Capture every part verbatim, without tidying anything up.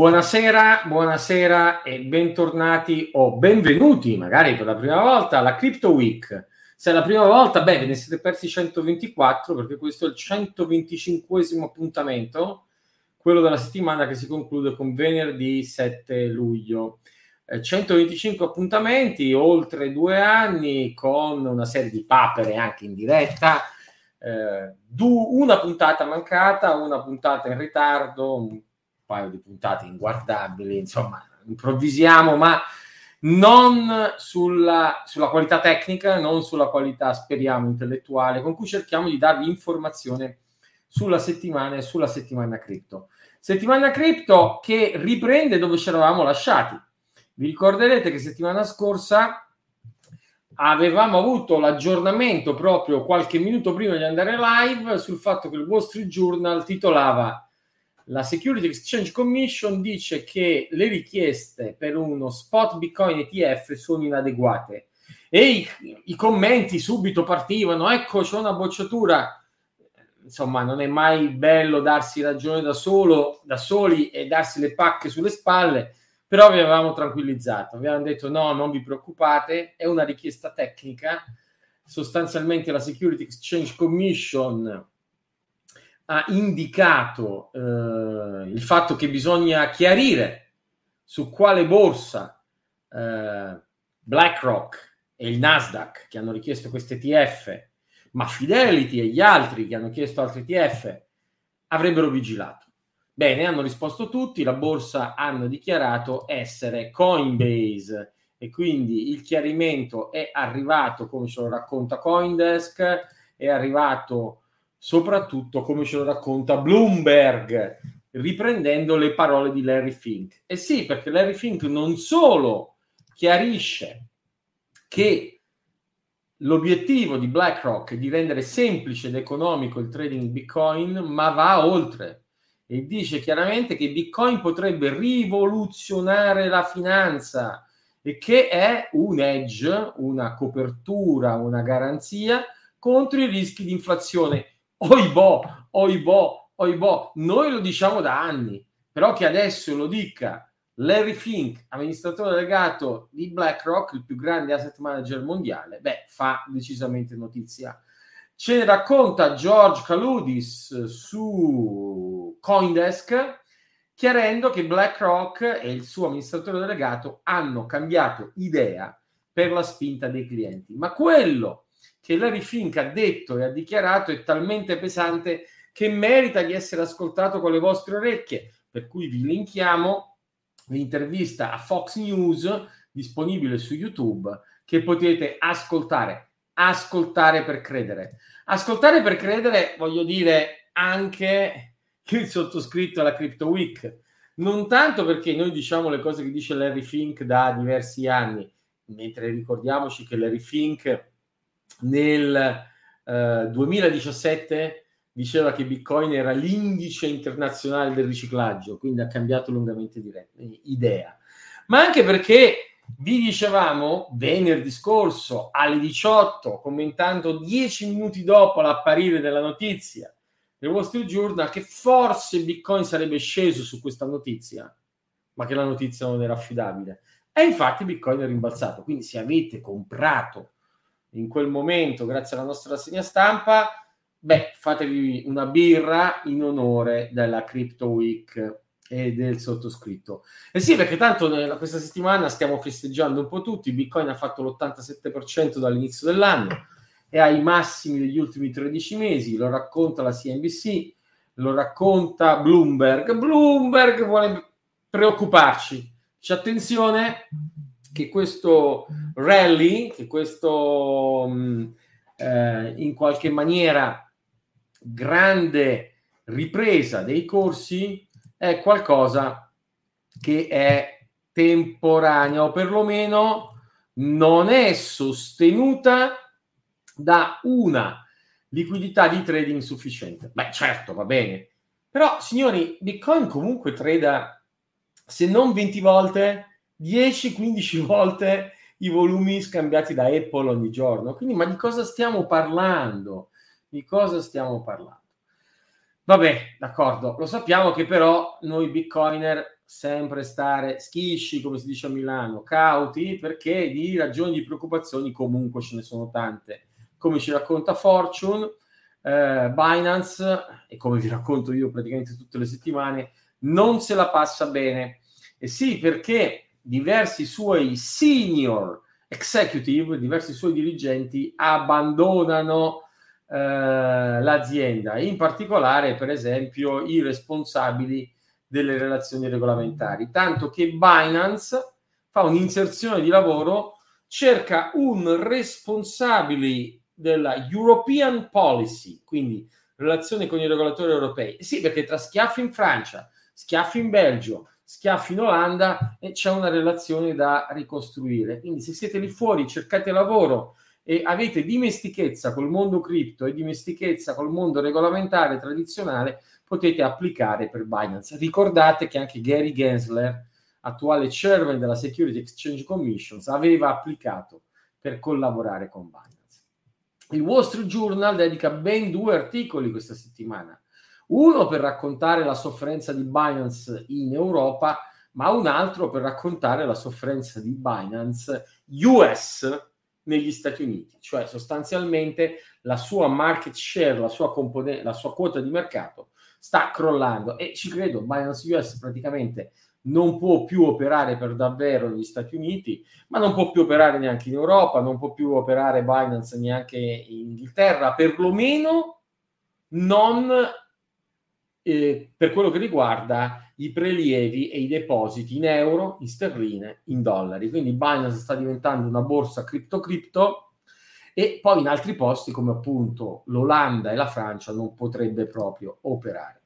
Buonasera, buonasera e bentornati o benvenuti magari per la prima volta alla Crypto Week. Se è la prima volta, beh, ve ne siete persi centoventiquattro perché questo è il centoventicinquesimo appuntamento, quello della settimana che si conclude con venerdì sette luglio. centoventicinque appuntamenti, oltre due anni, con una serie di papere anche in diretta, eh, du- una puntata mancata, una puntata in ritardo, un paio di puntate inguardabili, insomma, improvvisiamo, ma non sulla, sulla qualità tecnica, non sulla qualità, speriamo, intellettuale, con cui cerchiamo di darvi informazione sulla settimana e sulla settimana cripto. Settimana cripto che riprende dove ci eravamo lasciati. Vi ricorderete che settimana scorsa avevamo avuto l'aggiornamento proprio qualche minuto prima di andare live sul fatto che il Wall Street Journal titolava: la Securities Exchange Commission dice che le richieste per uno spot Bitcoin E T F sono inadeguate, e i, i commenti subito partivano: ecco, c'è una bocciatura. Insomma, non è mai bello darsi ragione da solo, da soli, e darsi le pacche sulle spalle. Però vi avevamo tranquillizzato, vi avevamo detto no, non vi preoccupate, è una richiesta tecnica. Sostanzialmente la Securities Exchange Commission ha indicato eh, il fatto che bisogna chiarire su quale borsa eh, BlackRock e il Nasdaq, che hanno richiesto questi E T F, ma Fidelity e gli altri che hanno chiesto altri E T F, avrebbero vigilato. Bene, hanno risposto tutti, la borsa hanno dichiarato essere Coinbase, e quindi il chiarimento è arrivato, come ce lo racconta CoinDesk, è arrivato soprattutto come ce lo racconta Bloomberg, riprendendo le parole di Larry Fink. E sì, perché Larry Fink non solo chiarisce che l'obiettivo di BlackRock è di rendere semplice ed economico il trading in Bitcoin, ma va oltre. E dice chiaramente che Bitcoin potrebbe rivoluzionare la finanza e che è un hedge, una copertura, una garanzia contro i rischi di inflazione. Oibò, oibò, oibò. Noi lo diciamo da anni, però che adesso lo dica Larry Fink, amministratore delegato di BlackRock, il più grande asset manager mondiale, beh, fa decisamente notizia. Ce ne racconta George Caludis su CoinDesk, chiarendo che BlackRock e il suo amministratore delegato hanno cambiato idea per la spinta dei clienti. Ma quello che Larry Fink ha detto e ha dichiarato è talmente pesante che merita di essere ascoltato con le vostre orecchie, per cui vi linkiamo l'intervista a Fox News disponibile su YouTube, che potete ascoltare. Ascoltare per credere. Ascoltare per credere, voglio dire, anche il sottoscritto alla Crypto Week. Non tanto perché noi diciamo le cose che dice Larry Fink da diversi anni, mentre ricordiamoci che Larry Fink nel eh, duemiladiciassette diceva che Bitcoin era l'indice internazionale del riciclaggio, quindi ha cambiato lungamente di re- idea. Ma anche perché vi dicevamo venerdì scorso alle diciotto, commentando dieci minuti dopo l'apparire della notizia del Wall Street Journal, che forse Bitcoin sarebbe sceso su questa notizia, ma che la notizia non era affidabile. E infatti Bitcoin è rimbalzato. Quindi se avete comprato in quel momento grazie alla nostra rassegna stampa, beh, fatevi una birra in onore della Crypto Week e del sottoscritto. E sì, perché tanto nella, questa settimana stiamo festeggiando un po' tutti. Bitcoin ha fatto l'ottantasette per cento dall'inizio dell'anno, è ai massimi degli ultimi tredici mesi, lo racconta la C N B C, lo racconta Bloomberg. Bloomberg vuole preoccuparci. C'è attenzione che questo rally, che questo mh, eh, in qualche maniera grande ripresa dei corsi è qualcosa che è temporanea, o perlomeno non è sostenuta da una liquidità di trading sufficiente. Beh, certo, va bene. Però, signori, Bitcoin comunque trada, se non venti volte, dieci quindici volte i volumi scambiati da Apple ogni giorno. Quindi, ma di cosa stiamo parlando? Di cosa stiamo parlando? Vabbè, d'accordo, lo sappiamo che però noi Bitcoiner sempre stare schisci, come si dice a Milano, cauti, perché di ragioni di preoccupazioni comunque ce ne sono tante. Come ci racconta Fortune, eh, Binance, e come vi racconto io praticamente tutte le settimane, non se la passa bene. E sì, perché diversi suoi senior executive, diversi suoi dirigenti abbandonano eh, l'azienda, in particolare per esempio i responsabili delle relazioni regolamentari, tanto che Binance fa un'inserzione di lavoro, cerca un responsabile della European Policy, quindi relazione con i regolatori europei. Sì, perché tra schiaffi in Francia, schiaffi in Belgio, schiaffi in Olanda, e c'è una relazione da ricostruire. Quindi se siete lì fuori, cercate lavoro e avete dimestichezza col mondo cripto e dimestichezza col mondo regolamentare tradizionale, potete applicare per Binance. Ricordate che anche Gary Gensler, attuale chairman della Securities Exchange Commission, aveva applicato per collaborare con Binance. Il Wall Street Journal dedica ben due articoli questa settimana. Uno per raccontare la sofferenza di Binance in Europa, ma un altro per raccontare la sofferenza di Binance U S negli Stati Uniti. Cioè sostanzialmente la sua market share, la sua, componen- la sua quota di mercato sta crollando, e ci credo, Binance U S praticamente non può più operare per davvero negli Stati Uniti, ma non può più operare neanche in Europa, non può più operare Binance neanche in Inghilterra, perlomeno non eh, per quello che riguarda i prelievi e i depositi in euro, in sterline, in dollari. Quindi Binance sta diventando una borsa cripto-cripto, e poi in altri posti come appunto l'Olanda e la Francia non potrebbe proprio operare.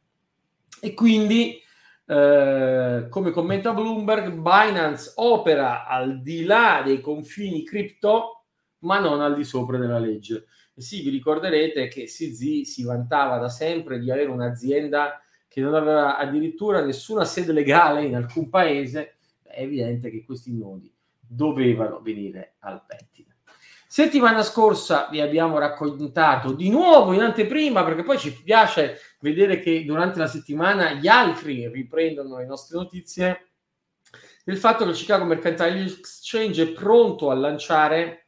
E quindi, eh, come commenta Bloomberg, Binance opera al di là dei confini cripto, ma non al di sopra della legge. E sì, vi ricorderete che C Z si vantava da sempre di avere un'azienda che non aveva addirittura nessuna sede legale in alcun paese. È evidente che questi nodi dovevano venire al pettine. Settimana scorsa vi abbiamo raccontato di nuovo in anteprima, perché poi ci piace vedere che durante la settimana gli altri riprendono le nostre notizie, del fatto che il Chicago Mercantile Exchange è pronto a lanciare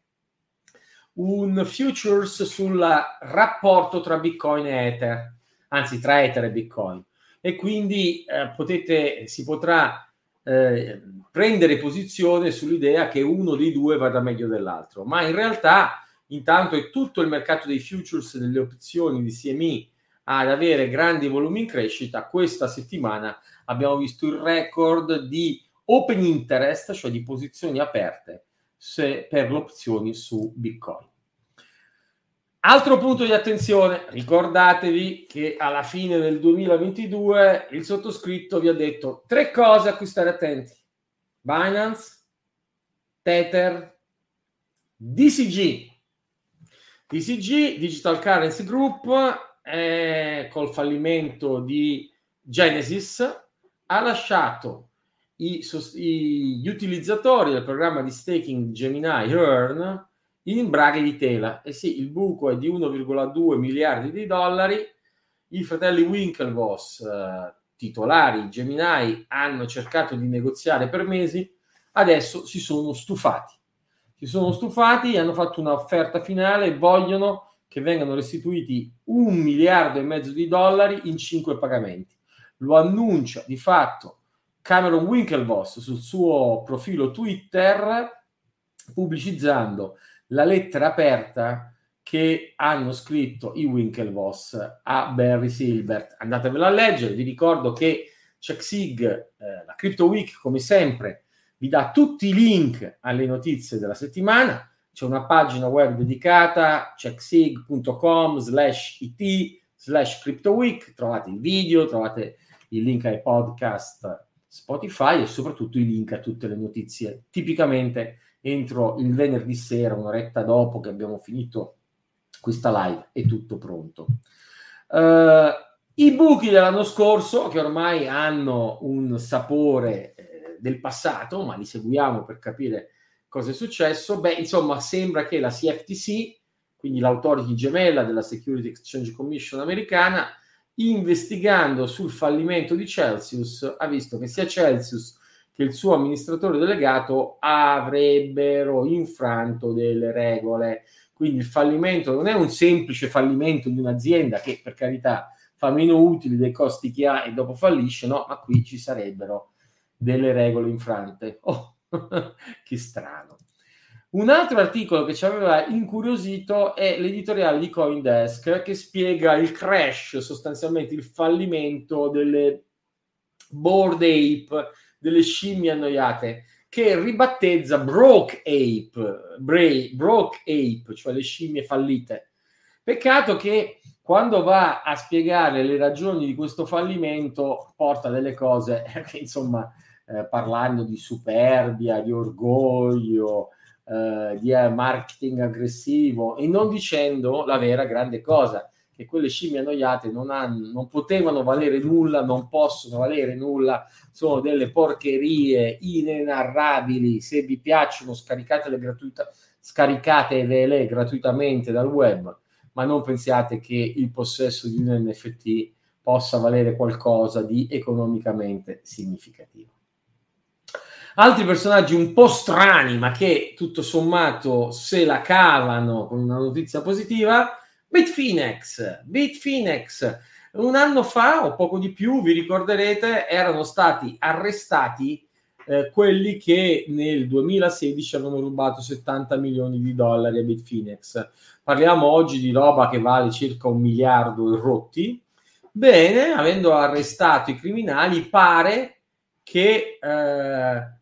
un futures sul rapporto tra Bitcoin e Ether, anzi tra Ether e Bitcoin, e quindi eh, potete, si potrà Eh, prendere posizione sull'idea che uno dei due vada meglio dell'altro, ma in realtà intanto è tutto il mercato dei futures, delle opzioni di C M E ad avere grandi volumi in crescita. Questa settimana abbiamo visto il record di open interest, cioè di posizioni aperte se per le opzioni su Bitcoin. Altro punto di attenzione, ricordatevi che alla fine del duemilaventidue il sottoscritto vi ha detto tre cose a cui stare attenti: Binance, Tether, D C G. D C G, Digital Currency Group, eh, col fallimento di Genesis, ha lasciato i, gli utilizzatori del programma di staking Gemini Earn in braghe di tela. E eh sì, il buco è di uno virgola due miliardi di dollari. I fratelli Winklevoss, eh, titolari Gemini, hanno cercato di negoziare per mesi, adesso si sono stufati. Si sono stufati, hanno fatto un'offerta finale e vogliono che vengano restituiti un miliardo e mezzo di dollari in cinque pagamenti. Lo annuncia di fatto Cameron Winklevoss sul suo profilo Twitter, pubblicizzando la lettera aperta che hanno scritto i Winklevoss a Barry Silbert. Andatevela a leggere. Vi ricordo che CheckSig, eh, la Crypto Week, come sempre, vi dà tutti i link alle notizie della settimana. C'è una pagina web dedicata, checksig punto com slash it slash crypto week. Trovate il video, trovate il link ai podcast Spotify e soprattutto i link a tutte le notizie, tipicamente entro il venerdì sera, un'oretta dopo che abbiamo finito questa live, è tutto pronto. Uh, i buchi dell'anno scorso, che ormai hanno un sapore eh, del passato, ma li seguiamo per capire cosa è successo. Beh, insomma, sembra che la C F T C, quindi l'autority gemella della Securities Exchange Commission americana, investigando sul fallimento di Celsius, ha visto che sia Celsius che il suo amministratore delegato avrebbero infranto delle regole. Quindi il fallimento non è un semplice fallimento di un'azienda che, per carità, fa meno utili dei costi che ha e dopo fallisce, no, ma qui ci sarebbero delle regole infrante. Oh, che strano. Un altro articolo che ci aveva incuriosito è l'editoriale di CoinDesk che spiega il crash, sostanzialmente il fallimento delle Bored Ape, delle scimmie annoiate, che ribattezza Broke Ape, Bra- Broke Ape, cioè le scimmie fallite. Peccato che quando va a spiegare le ragioni di questo fallimento porta delle cose che, insomma, eh, parlando di superbia, di orgoglio, eh, di marketing aggressivo, e non dicendo la vera grande cosa, che quelle scimmie annoiate non hanno, non potevano valere nulla, non possono valere nulla, sono delle porcherie inenarrabili. Se vi piacciono scaricatele, gratuita, scaricatele gratuitamente dal web, ma non pensiate che il possesso di un N F T possa valere qualcosa di economicamente significativo. Altri personaggi un po' strani, ma che tutto sommato se la cavano con una notizia positiva. Bitfinex, Bitfinex, un anno fa o poco di più, vi ricorderete, erano stati arrestati eh, quelli che nel duemilasedici avevano rubato settanta milioni di dollari a Bitfinex. Parliamo oggi di roba che vale circa un miliardo e rotti. Bene, avendo arrestato i criminali, pare che eh,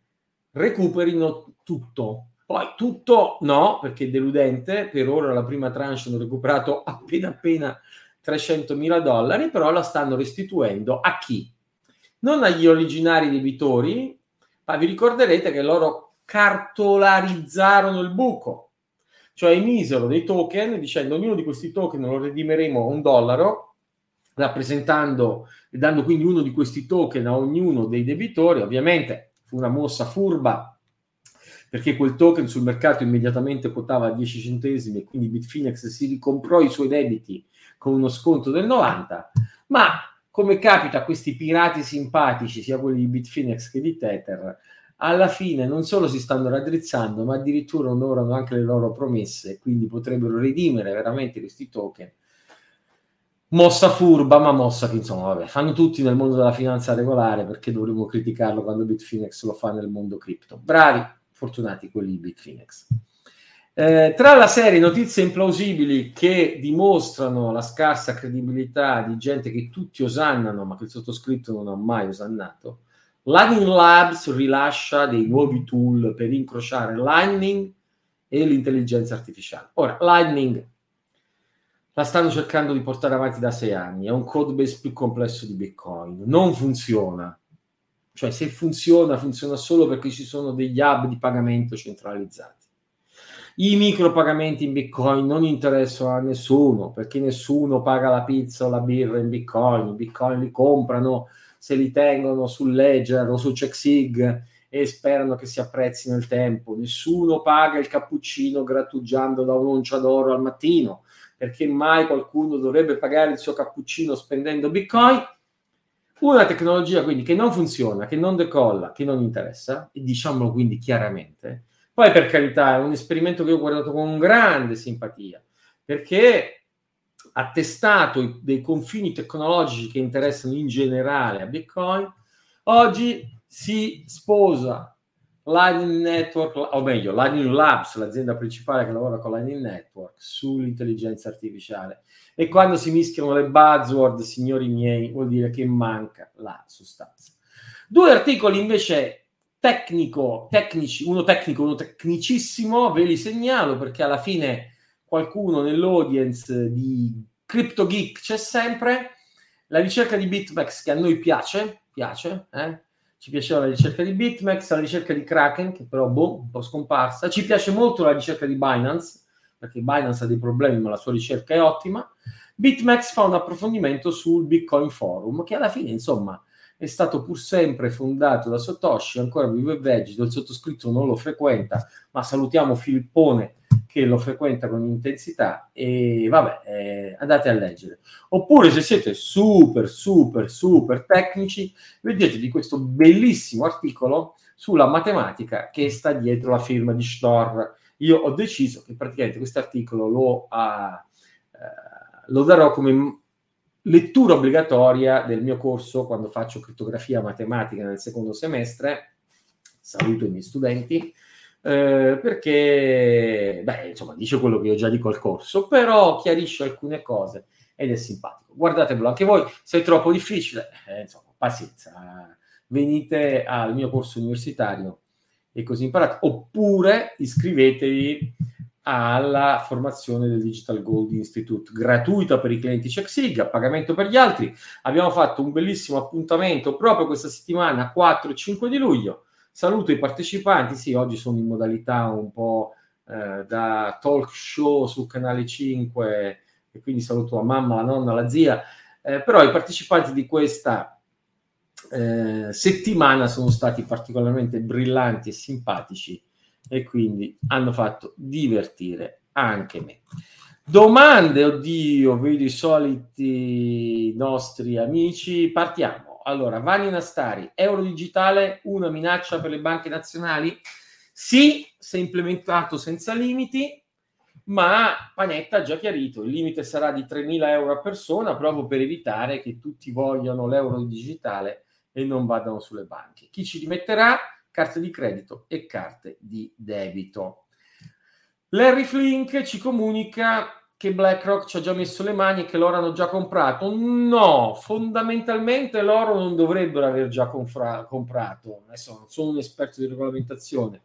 recuperino tutto. Poi tutto no, perché è deludente. Per ora la prima tranche hanno recuperato appena appena trecentomila dollari, però la stanno restituendo a chi? Non agli originari debitori, ma vi ricorderete che loro cartolarizzarono il buco, cioè emisero dei token dicendo ognuno di questi token lo redimeremo a un dollaro, rappresentando e dando quindi uno di questi token a ognuno dei debitori. Ovviamente fu una mossa furba, perché quel token sul mercato immediatamente quotava a dieci centesimi, quindi Bitfinex si ricomprò i suoi debiti con uno sconto del novanta, ma come capita a questi pirati simpatici, sia quelli di Bitfinex che di Tether, alla fine non solo si stanno raddrizzando, ma addirittura onorano anche le loro promesse, quindi potrebbero redimere veramente questi token. Mossa furba, ma mossa che, insomma, vabbè, fanno tutti nel mondo della finanza regolare, perché dovremmo criticarlo quando Bitfinex lo fa nel mondo cripto. Bravi! Fortunati quelli di Bitfinex. Eh, tra la serie notizie implausibili che dimostrano la scarsa credibilità di gente che tutti osannano, ma che il sottoscritto non ha mai osannato, Lightning Labs rilascia dei nuovi tool per incrociare Lightning e l'intelligenza artificiale. Ora, Lightning la stanno cercando di portare avanti da sei anni, è un codebase più complesso di Bitcoin, non funziona. Cioè, se funziona, funziona solo perché ci sono degli hub di pagamento centralizzati. I micropagamenti in Bitcoin non interessano a nessuno, perché nessuno paga la pizza o la birra in Bitcoin. I Bitcoin li comprano se li tengono sul Ledger o su CheckSig e sperano che si apprezzi nel tempo. Nessuno paga il cappuccino grattugiando da un'oncia d'oro al mattino, perché mai qualcuno dovrebbe pagare il suo cappuccino spendendo Bitcoin. Una tecnologia quindi che non funziona, che non decolla, che non interessa, e diciamolo quindi chiaramente. Poi, per carità, è un esperimento che ho guardato con grande simpatia, perché ha testato dei confini tecnologici che interessano in generale a Bitcoin. Oggi si sposa Lightning Network, o meglio Lightning Labs, l'azienda principale che lavora con Lightning Network, sull'intelligenza artificiale. E quando si mischiano le buzzword, signori miei, vuol dire che manca la sostanza. Due articoli invece tecnico, tecnici, uno tecnico, uno tecnicissimo, ve li segnalo perché alla fine qualcuno nell'audience di Crypto Geek c'è sempre. La ricerca di BitMEX, che a noi piace, piace, eh? Ci piaceva la ricerca di BitMEX, la ricerca di Kraken, che però boh, un po' scomparsa. Ci piace molto la ricerca di Binance, perché Binance ha dei problemi, ma la sua ricerca è ottima. BitMEX fa un approfondimento sul Bitcoin Forum, che alla fine, insomma, è stato pur sempre fondato da Satoshi, ancora vivo e vegeto, il sottoscritto non lo frequenta, ma salutiamo Filippone, che lo frequenta con intensità, e vabbè, eh, andate a leggere. Oppure se siete super, super, super tecnici, leggetevi questo bellissimo articolo sulla matematica che sta dietro la firma di Storr. Io ho deciso che praticamente questo articolo lo, ah, eh, lo darò come lettura obbligatoria del mio corso quando faccio crittografia matematica nel secondo semestre. Saluto i miei studenti. Eh, perché beh, insomma, dice quello che io già dico al corso, però chiarisce alcune cose ed è simpatico. Guardatevelo anche voi, se è troppo difficile, eh, insomma, pazienza, venite al mio corso universitario e così imparate, oppure iscrivetevi alla formazione del Digital Gold Institute, gratuita per i clienti CheckSig, a pagamento per gli altri. Abbiamo fatto un bellissimo appuntamento proprio questa settimana, quattro e cinque di luglio. Saluto i partecipanti, sì, oggi sono in modalità un po' eh, da talk show su Canale cinque, e quindi saluto la mamma, la nonna, la zia, eh, però i partecipanti di questa eh, settimana sono stati particolarmente brillanti e simpatici, e quindi hanno fatto divertire anche me. Domande, oddio, vedo i soliti nostri amici, partiamo. Allora, Vanni Nastari, euro digitale, una minaccia per le banche nazionali? Sì, se implementato senza limiti, ma Panetta ha già chiarito, il limite sarà di tremila euro a persona, proprio per evitare che tutti vogliano l'euro digitale e non vadano sulle banche. Chi ci rimetterà? Carte di credito e carte di debito. Larry Fink ci comunica che BlackRock ci ha già messo le mani e che loro hanno già comprato. No, fondamentalmente loro non dovrebbero aver già confra- comprato. Adesso non sono un esperto di regolamentazione,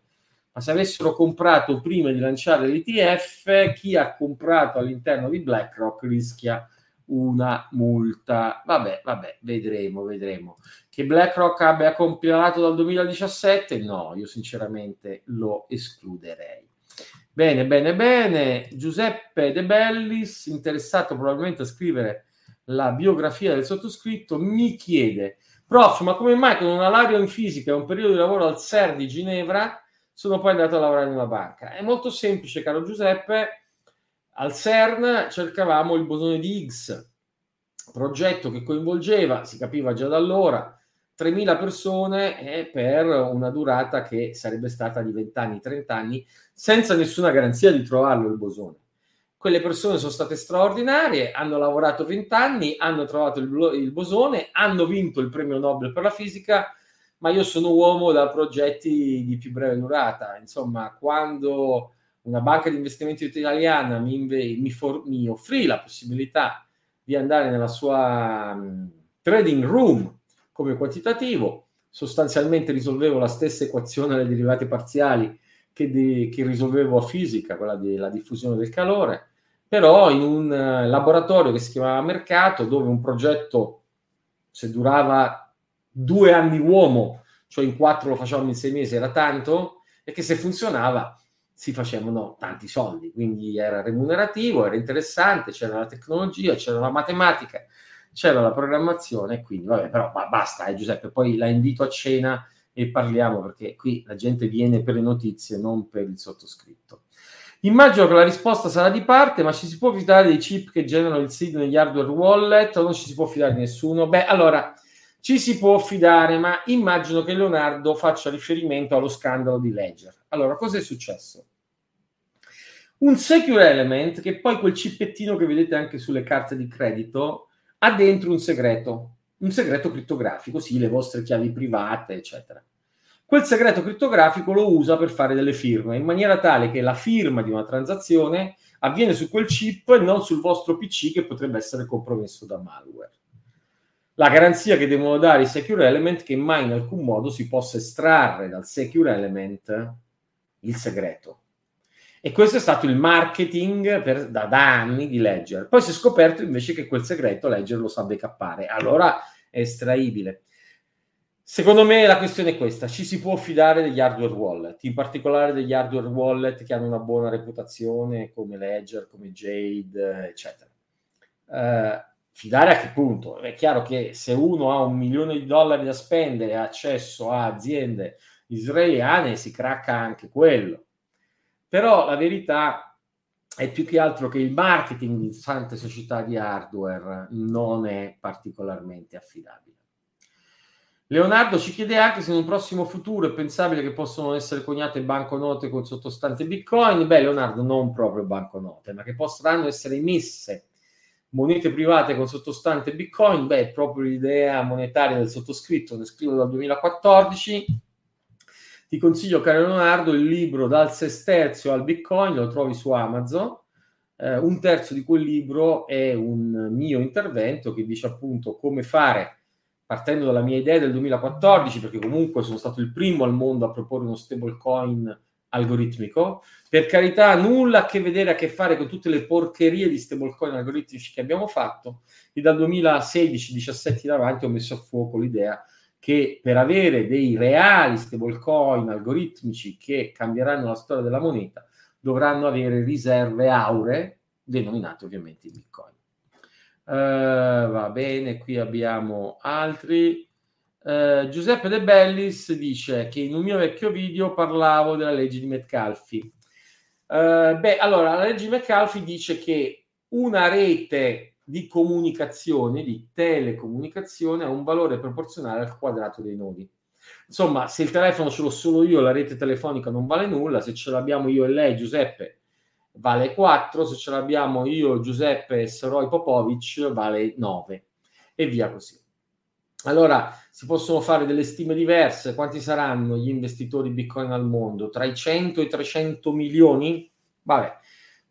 ma se avessero comprato prima di lanciare l'E T F, chi ha comprato all'interno di BlackRock rischia una multa. Vabbè, vabbè, vedremo, vedremo. Che BlackRock abbia compilato dal duemiladiciassette? No, io sinceramente lo escluderei. Bene, bene, bene. Giuseppe De Bellis, interessato probabilmente a scrivere la biografia del sottoscritto, mi chiede: prof, ma come mai con una laurea in fisica e un periodo di lavoro al CERN di Ginevra sono poi andato a lavorare in una banca? È molto semplice, caro Giuseppe. Al CERN cercavamo il bosone di Higgs, progetto che coinvolgeva, si capiva già da allora, tremila persone, eh, per una durata che sarebbe stata di vent'anni, trent'anni, senza nessuna garanzia di trovarlo il bosone. Quelle persone sono state straordinarie, hanno lavorato vent'anni, hanno trovato il, il bosone, hanno vinto il premio Nobel per la fisica, ma io sono uomo da progetti di più breve durata. Insomma, quando una banca di investimenti italiana mi, inve- mi, for- mi offrì la possibilità di andare nella sua um, trading room come quantitativo, sostanzialmente risolvevo la stessa equazione alle derivate parziali che, di, che risolvevo a fisica, quella della diffusione del calore, però in un laboratorio che si chiamava Mercato, dove un progetto, se durava due anni uomo, cioè in quattro lo facevamo in sei mesi, era tanto, e che se funzionava si facevano tanti soldi, quindi era remunerativo, era interessante, c'era la tecnologia, c'era la matematica, c'era la programmazione, quindi vabbè, però basta, eh, Giuseppe, poi la invito a cena e parliamo, perché qui la gente viene per le notizie, non per il sottoscritto. Immagino che la risposta sarà di parte, ma ci si può fidare dei chip che generano il S I D negli hardware wallet o non ci si può fidare di nessuno? Beh, allora, ci si può fidare, ma immagino che Leonardo faccia riferimento allo scandalo di Ledger. Allora, cosa è successo? Un secure element, che poi quel cippettino che vedete anche sulle carte di credito, ha dentro un segreto, un segreto crittografico, sì, le vostre chiavi private, eccetera. Quel segreto crittografico lo usa per fare delle firme, in maniera tale che la firma di una transazione avviene su quel chip e non sul vostro P C, che potrebbe essere compromesso da malware. La garanzia che devono dare i secure element è che mai in alcun modo si possa estrarre dal secure element il segreto. E questo è stato il marketing per, da, da anni di Ledger. Poi si è scoperto invece che quel segreto Ledger lo sa decappare. Allora è estraibile. Secondo me la questione è questa: ci si può fidare degli hardware wallet, in particolare degli hardware wallet che hanno una buona reputazione, come Ledger, come Jade, eccetera. Eh, fidare a che punto? È chiaro che se uno ha un milione di dollari da spendere e ha accesso a aziende israeliane, si cracca anche quello. Però la verità è più che altro che il marketing di tante società di hardware non è particolarmente affidabile. Leonardo ci chiede anche se in un prossimo futuro è pensabile che possono essere coniate banconote con sottostante Bitcoin. Beh, Leonardo, non proprio banconote, ma che potranno essere emesse monete private con sottostante Bitcoin. Beh, proprio l'idea monetaria del sottoscritto, ne scrivo dal duemilaquattordici. Ti consiglio, caro Leonardo, il libro Dal sesterzio al Bitcoin, lo trovi su Amazon. Eh, un terzo di quel libro è un mio intervento che dice appunto come fare, partendo dalla mia idea del duemilaquattordici, perché comunque sono stato il primo al mondo a proporre uno stablecoin algoritmico. Per carità, nulla a che vedere, a che fare con tutte le porcherie di stablecoin algoritmici che abbiamo fatto, e dal duemilasedici diciassette in avanti ho messo a fuoco l'idea che per avere dei reali stablecoin algoritmici che cambieranno la storia della moneta dovranno avere riserve auree, denominate ovviamente in Bitcoin. Uh, va bene, qui abbiamo altri. uh, Giuseppe De Bellis dice che in un mio vecchio video parlavo della legge di Metcalfi. Uh, beh, allora, la legge di Metcalfi dice che una rete di comunicazione, di telecomunicazione, ha un valore proporzionale al quadrato dei nodi. Insomma, se il telefono ce l'ho solo io, la rete telefonica non vale nulla. Se ce l'abbiamo io e lei, Giuseppe, vale quattro, se ce l'abbiamo io, Giuseppe Soroi Popovic, vale nove, e via così. Allora, si possono fare delle stime diverse. Quanti saranno gli investitori Bitcoin al mondo? Tra i cento e i trecento milioni? Vabbè,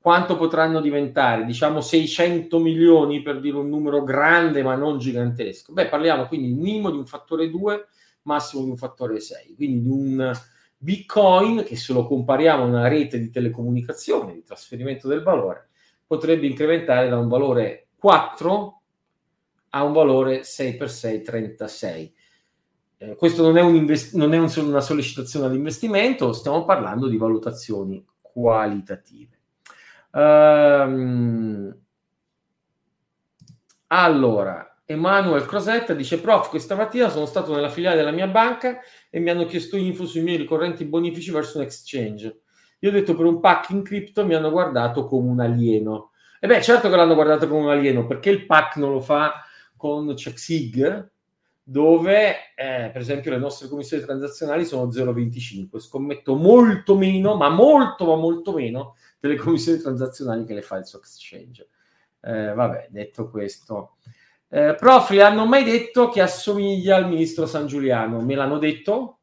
quanto potranno diventare? Diciamo seicento milioni, per dire un numero grande ma non gigantesco. Beh, parliamo quindi minimo di un fattore due, massimo di un fattore sei, quindi di un Bitcoin che, se lo compariamo a una rete di telecomunicazione, di trasferimento del valore, potrebbe incrementare da un valore quattro a un valore sei per sei, trentasei. Eh, questo non è, un invest- non è un, una sollecitazione all'investimento, stiamo parlando di valutazioni qualitative. Um, allora... Emanuel Crosetta dice: prof, questa mattina sono stato nella filiale della mia banca e mi hanno chiesto info sui miei ricorrenti bonifici verso un exchange. Io ho detto per un pack in cripto, mi hanno guardato come un alieno. E beh, certo che l'hanno guardato come un alieno, perché il pack non lo fa con CheckSig, dove eh, per esempio le nostre commissioni transazionali sono zero virgola venticinque. Scommetto molto meno, ma molto ma molto meno delle commissioni transazionali che le fa il suo exchange. Eh, vabbè, detto questo. Eh, prof, le hanno mai detto che assomiglia al ministro San Giuliano? Me l'hanno detto.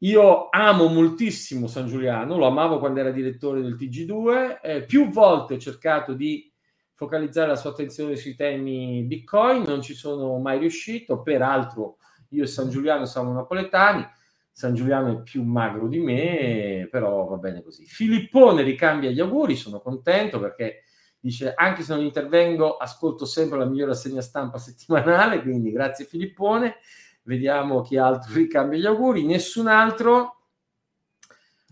Io amo moltissimo San Giuliano, lo amavo quando era direttore del T G due. Eh, più volte ho cercato di focalizzare la sua attenzione sui temi Bitcoin, non ci sono mai riuscito. Peraltro io e San Giuliano siamo napoletani, San Giuliano è più magro di me, però va bene così. Filippone ricambia gli auguri, sono contento perché dice: anche se non intervengo, ascolto sempre la migliore rassegna stampa settimanale, quindi grazie Filippone. Vediamo chi altro ricambia gli auguri. Nessun altro.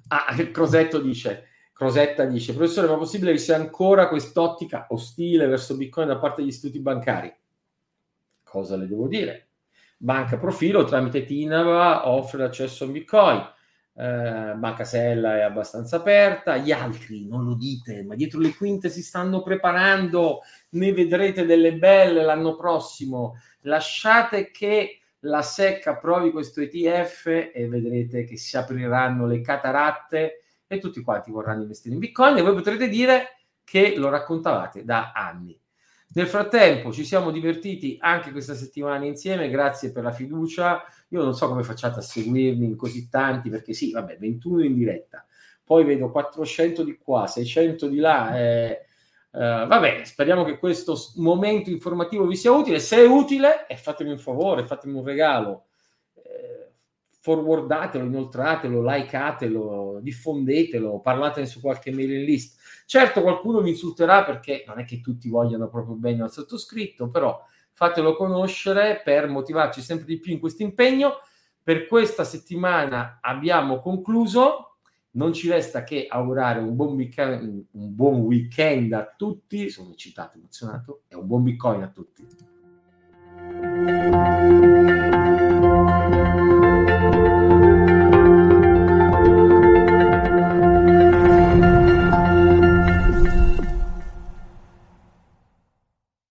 Ah, Crosetto dice, Crosetta dice: professore, ma è possibile che sia ancora quest'ottica ostile verso Bitcoin da parte degli istituti bancari? Cosa le devo dire? Banca Profilo tramite Tinava offre l'accesso a Bitcoin. Eh, Banca Sella è abbastanza aperta, gli altri non lo dite, ma dietro le quinte si stanno preparando, ne vedrete delle belle l'anno prossimo. Lasciate che la S E C approvi questo E T F e vedrete che si apriranno le cataratte e tutti quanti vorranno investire in Bitcoin, e voi potrete dire che lo raccontavate da anni. Nel frattempo ci siamo divertiti anche questa settimana insieme, grazie per la fiducia. Io non so come facciate a seguirmi in così tanti, perché sì, vabbè, ventuno in diretta, poi vedo quattrocento di qua, seicento di là, eh, eh, vabbè, speriamo che questo momento informativo vi sia utile. Se è utile, eh, fatemi un favore, fatemi un regalo, eh, forwardatelo, inoltratelo, likeatelo, diffondetelo, parlatene su qualche mailing list. Certo, qualcuno vi insulterà, perché non è che tutti vogliano proprio bene al sottoscritto, però fatelo conoscere per motivarci sempre di più in questo impegno. Per questa settimana abbiamo concluso, non ci resta che augurare un buon weekend, un buon weekend a tutti. Sono eccitato, emozionato, e un buon Bitcoin a tutti.